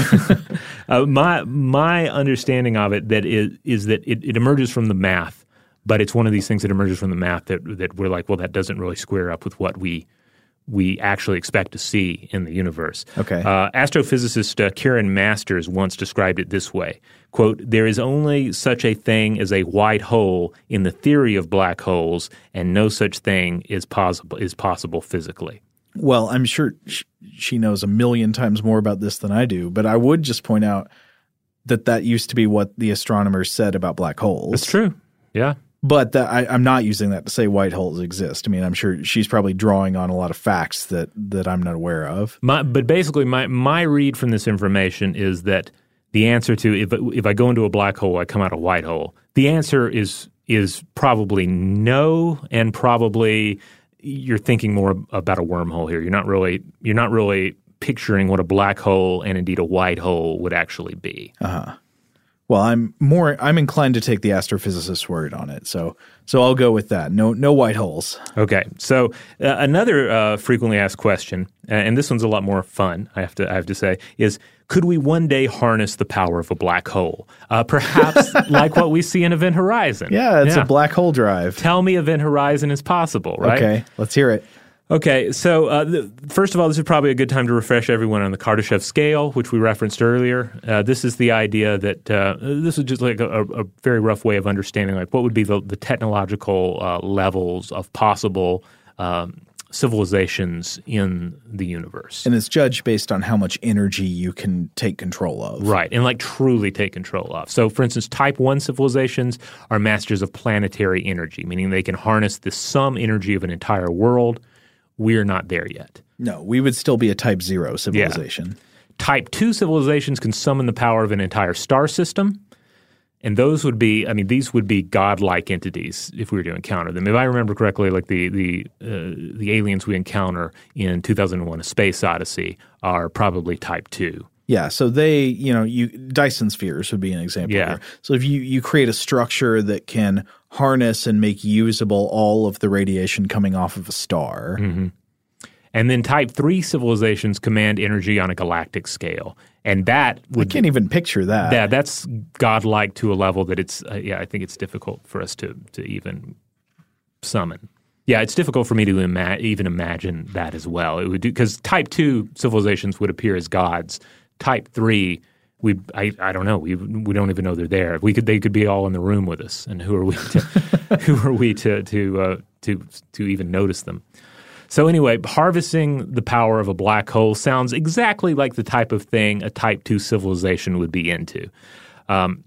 my understanding of it is that it emerges from the math. But it's one of these things that emerges from the math that we're like, well, that doesn't really square up with what we actually expect to see in the universe. Okay. Astrophysicist Karen Masters once described it this way, quote, there is only such a thing as a white hole in the theory of black holes, and no such thing is possible physically. Well, I'm sure she knows a million times more about this than I do, but I would just point out that used to be what the astronomers said about black holes. That's true, yeah. But I'm not using that to say white holes exist. I mean, I'm sure she's probably drawing on a lot of facts that I'm not aware of. But basically, my read from this information is that the answer to if I go into a black hole, I come out a white hole. The answer is probably no, and probably you're thinking more about a wormhole here. You're not really picturing what a black hole and indeed a white hole would actually be. Uh-huh. Well, I'm inclined to take the astrophysicist's word on it, so I'll go with that. No white holes. Okay. So another frequently asked question, and this one's a lot more fun, I have to say, is could we one day harness the power of a black hole? Perhaps like what we see in Event Horizon. Yeah, it's a black hole drive. Tell me Event Horizon is possible, right? Okay, let's hear it. Okay, so first of all, this is probably a good time to refresh everyone on the Kardashev scale, which we referenced earlier. This is the idea that this is just like a very rough way of understanding like what would be the technological levels of possible civilizations in the universe. And it's judged based on how much energy you can take control of. Right, and like truly take control of. So for instance, type 1 civilizations are masters of planetary energy, meaning they can harness the sum energy of an entire world. We're not there yet. No, we would still be a type 0 civilization. Yeah. Type 2 civilizations can summon the power of an entire star system. And those would be, I mean, these would be godlike entities if we were to encounter them. If I remember correctly, like the aliens we encounter in 2001 A Space Odyssey are probably type 2. Yeah, so they, Dyson spheres would be an example here. So if you create a structure that can harness and make usable all of the radiation coming off of a star. Mm-hmm. And then type 3 civilizations command energy on a galactic scale. And that would... I can't even picture that. Yeah, that's godlike to a level that it's, I think it's difficult for us to even summon. Yeah, it's difficult for me to even imagine that as well. It would do, because type 2 civilizations would appear as gods. Type 3, I don't know. We don't even know they're there. They could be all in the room with us, and who are we to even notice them? So anyway, harvesting the power of a black hole sounds exactly like the type of thing a type 2 civilization would be into. And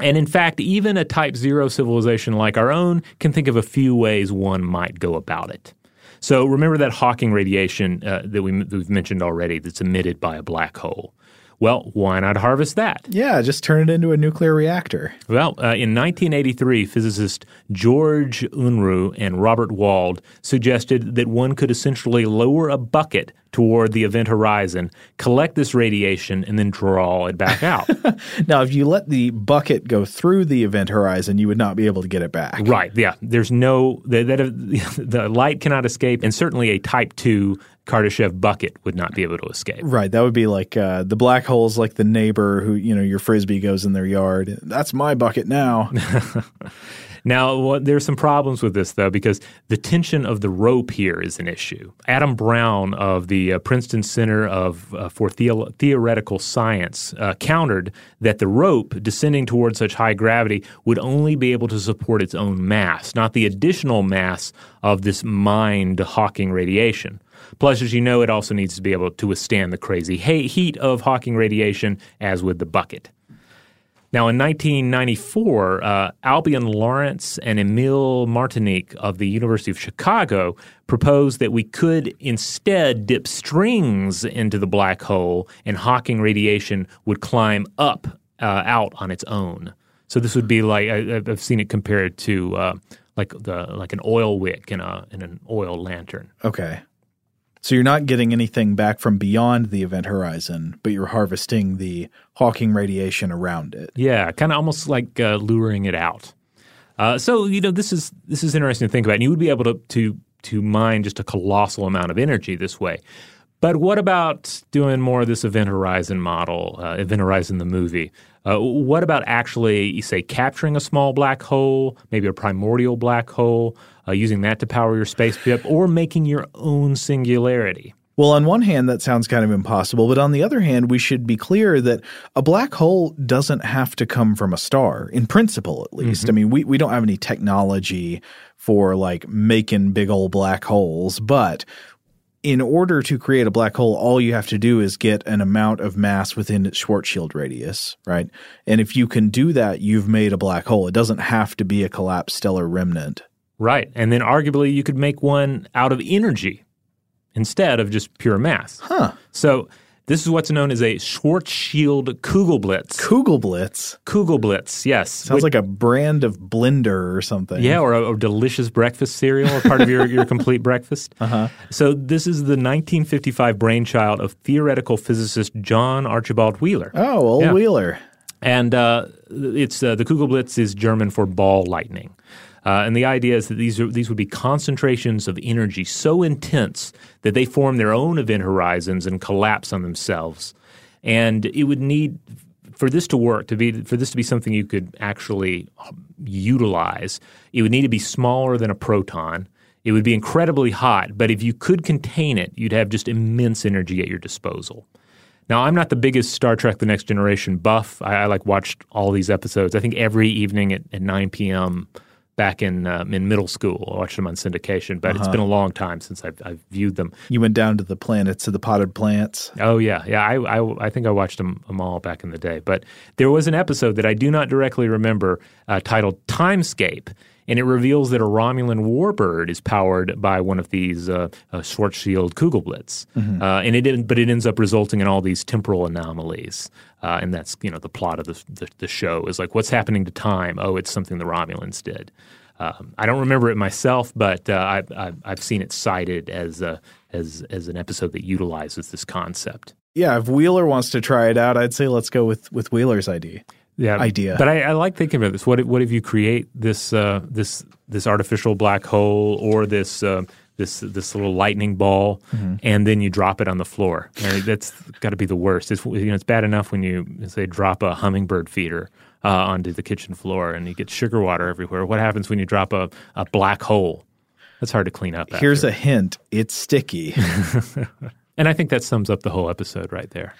in fact, even a type 0 civilization like our own can think of a few ways one might go about it. So remember that Hawking radiation that we've mentioned already that's emitted by a black hole. Well, why not harvest that? Yeah, just turn it into a nuclear reactor. Well, in 1983, physicists George Unruh and Robert Wald suggested that one could essentially lower a bucket toward the event horizon, collect this radiation, and then draw it back out. Now, if you let the bucket go through the event horizon, you would not be able to get it back. Right, yeah. There's no – the light cannot escape, and certainly a type 2 Kardashev bucket would not be able to escape. Right, that would be like the black hole's like the neighbor who, your Frisbee goes in their yard. That's my bucket now. Now, there's some problems with this, though, because the tension of the rope here is an issue. Adam Brown of the Princeton Center for Theoretical Science countered that the rope descending toward such high gravity would only be able to support its own mass, not the additional mass of this mined Hawking radiation. Plus, as you know, it also needs to be able to withstand the crazy heat of Hawking radiation, as with the bucket. Now, in 1994, Albion Lawrence and Emil Martinique of the University of Chicago proposed that we could instead dip strings into the black hole and Hawking radiation would climb up out on its own. So this would be like I've seen it compared to like an oil wick in an oil lantern. Okay. So you're not getting anything back from beyond the event horizon, but you're harvesting the Hawking radiation around it. Yeah, kind of almost like luring it out. So this is interesting to think about. And you would be able to mine just a colossal amount of energy this way. But what about doing more of this event horizon model, Event Horizon the movie? What about actually, say, capturing a small black hole, maybe a primordial black hole, using that to power your spaceship, or making your own singularity? Well, on one hand, that sounds kind of impossible. But on the other hand, we should be clear that a black hole doesn't have to come from a star, in principle, at least. Mm-hmm. I mean, we don't have any technology for, like, making big old black holes, but in order to create a black hole, all you have to do is get an amount of mass within its Schwarzschild radius, right? And if you can do that, you've made a black hole. It doesn't have to be a collapsed stellar remnant. Right. And then arguably you could make one out of energy instead of just pure mass. Huh. So this is what's known as a Schwarzschild Kugelblitz. Kugelblitz? Kugelblitz, yes. Sounds like a brand of blender or something. Yeah, or a delicious breakfast cereal, or part of your complete breakfast. Uh-huh. So this is the 1955 brainchild of theoretical physicist John Archibald Wheeler. Oh, old Wheeler. And it's the Kugelblitz is German for ball lightning. And the idea is that these would be concentrations of energy so intense that they form their own event horizons and collapse on themselves. And it would need for this to work to be something you could actually utilize. It would need to be smaller than a proton. It would be incredibly hot, but if you could contain it, you'd have just immense energy at your disposal. Now, I'm not the biggest Star Trek The Next Generation buff. I watched all these episodes. I think every evening at 9 p.m. back in middle school. I watched them on syndication, but It's been a long time since I've viewed them. You went down to the planets of the potted plants? Oh, yeah. Yeah, I think I watched them all back in the day. But there was an episode that I do not directly remember titled Timescape, and it reveals that a Romulan warbird is powered by one of these Schwarzschild Kugelblitz. Mm-hmm. But it ends up resulting in all these temporal anomalies. And that's, you know, the plot of the show is like, what's happening to time? Oh, it's something the Romulans did. I don't remember it myself, but I've seen it cited as an episode that utilizes this concept. Yeah, if Wheeler wants to try it out, I'd say let's go with Wheeler's idea. But I like thinking about this. What if you create this artificial black hole or this little lightning ball, mm-hmm. and then you drop it on the floor? That's got to be the worst. It's, you know, it's bad enough when you say drop a hummingbird feeder onto the kitchen floor and you get sugar water everywhere. What happens when you drop a black hole? That's hard to clean up. Here's a hint: it's sticky. And I think that sums up the whole episode right there.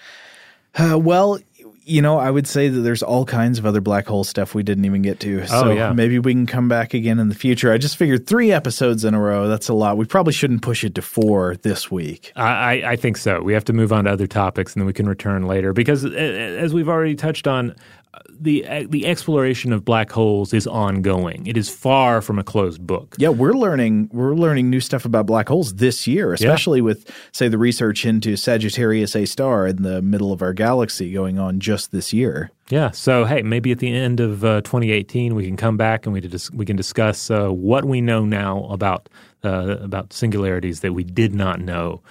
Well. You know, I would say that there's all kinds of other black hole stuff we didn't even get to. So maybe we can come back again in the future. I just figured 3 episodes in a row, that's a lot. We probably shouldn't push it to 4 this week. I think so. We have to move on to other topics and then we can return later. Because as we've already touched on, the exploration of black holes is ongoing. It is far from a closed book. Yeah, we're learning new stuff about black holes this year, especially with, say, the research into Sagittarius A star in the middle of our galaxy going on just this year. Yeah, so hey, maybe at the end of 2018 we can come back and we can discuss what we know now about singularities that we did not know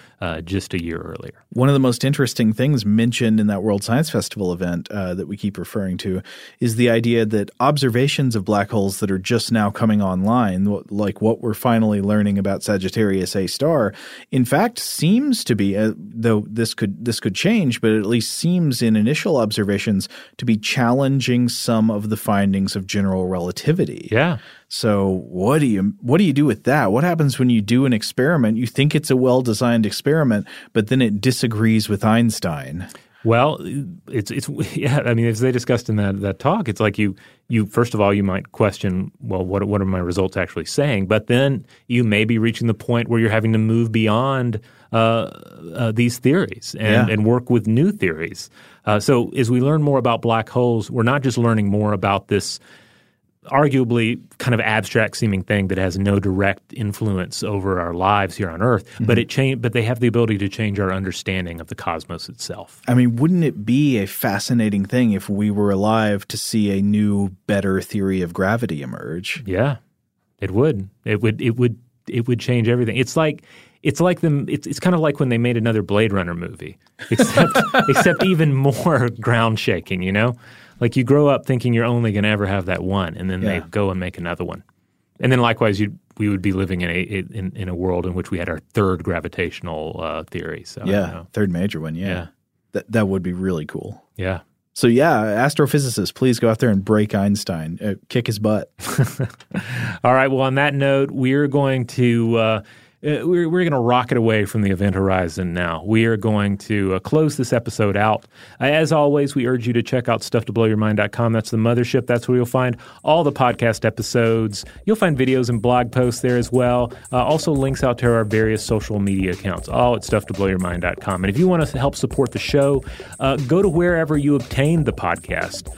just a year earlier. One of the most interesting things mentioned in that World Science Festival event that we keep referring to is the idea that observations of black holes that are just now coming online, like what we're finally learning about Sagittarius A star, in fact seems to be, though this could change, but it at least seems in initial observations to be challenging some of the findings of general relativity. Yeah. So what do you do with that? What happens when you do an experiment? You think it's a well-designed experiment, but then it disagrees with Einstein. Well, it's I mean, as they discussed in that talk, it's like you first of all, you might question, well, what are my results actually saying? But then you may be reaching the point where you're having to move beyond these theories and work with new theories. So as we learn more about black holes, we're not just learning more about this arguably kind of abstract-seeming thing that has no direct influence over our lives here on Earth, mm-hmm. but they have the ability to change our understanding of the cosmos itself. I mean, wouldn't it be a fascinating thing if we were alive to see a new, better theory of gravity emerge? Yeah, it would. It would change everything. It's kind of like when they made another Blade Runner movie, except even more ground-shaking, you know? Like you grow up thinking you're only going to ever have that one, and then they go and make another one. And then likewise, we would be living in a world in which we had our third gravitational theory. So yeah, third major one, yeah. That would be really cool. Yeah. So yeah, astrophysicists, please go out there and break Einstein. Kick his butt. All right, well, on that note, we're going to We're going to rocket away from the Event Horizon now. We are going to close this episode out. As always, we urge you to check out StuffToBlowYourMind.com. That's the mothership. That's where you'll find all the podcast episodes. You'll find videos and blog posts there as well. Also links out to our various social media accounts, all at StuffToBlowYourMind.com. And if you want to help support the show, go to wherever you obtained the podcast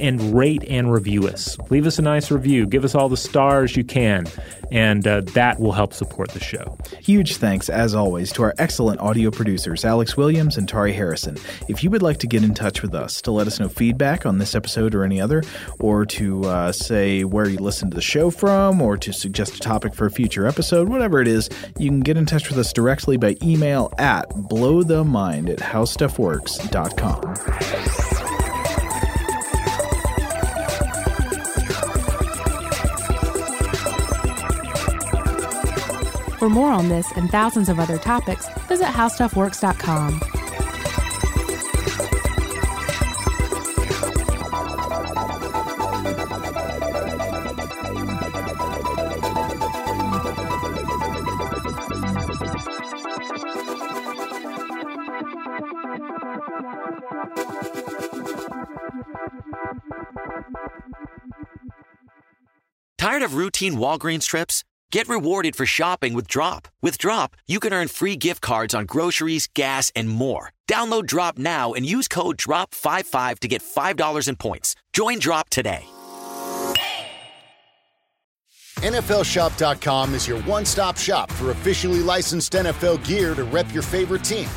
and rate and review us. Leave us a nice review. Give us all the stars you can, and that will help support the show. Huge thanks, as always, to our excellent audio producers, Alex Williams and Tari Harrison. If you would like to get in touch with us to let us know feedback on this episode or any other, or to say where you listen to the show from, or to suggest a topic for a future episode, whatever it is, you can get in touch with us directly by email at blowthemind@howstuffworks.com. For more on this and thousands of other topics, visit HowStuffWorks.com. Tired of routine Walgreens trips? Get rewarded for shopping with Drop. With Drop, you can earn free gift cards on groceries, gas, and more. Download Drop now and use code DROP55 to get $5 in points. Join Drop today. NFLShop.com is your one-stop shop for officially licensed NFL gear to rep your favorite team.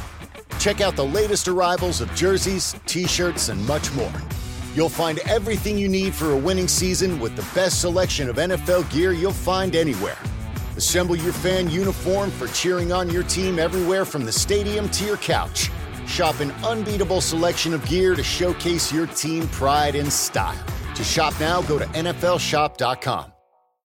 Check out the latest arrivals of jerseys, T-shirts, and much more. You'll find everything you need for a winning season with the best selection of NFL gear you'll find anywhere. Assemble your fan uniform for cheering on your team everywhere from the stadium to your couch. Shop an unbeatable selection of gear to showcase your team pride and style. To shop now, go to NFLShop.com.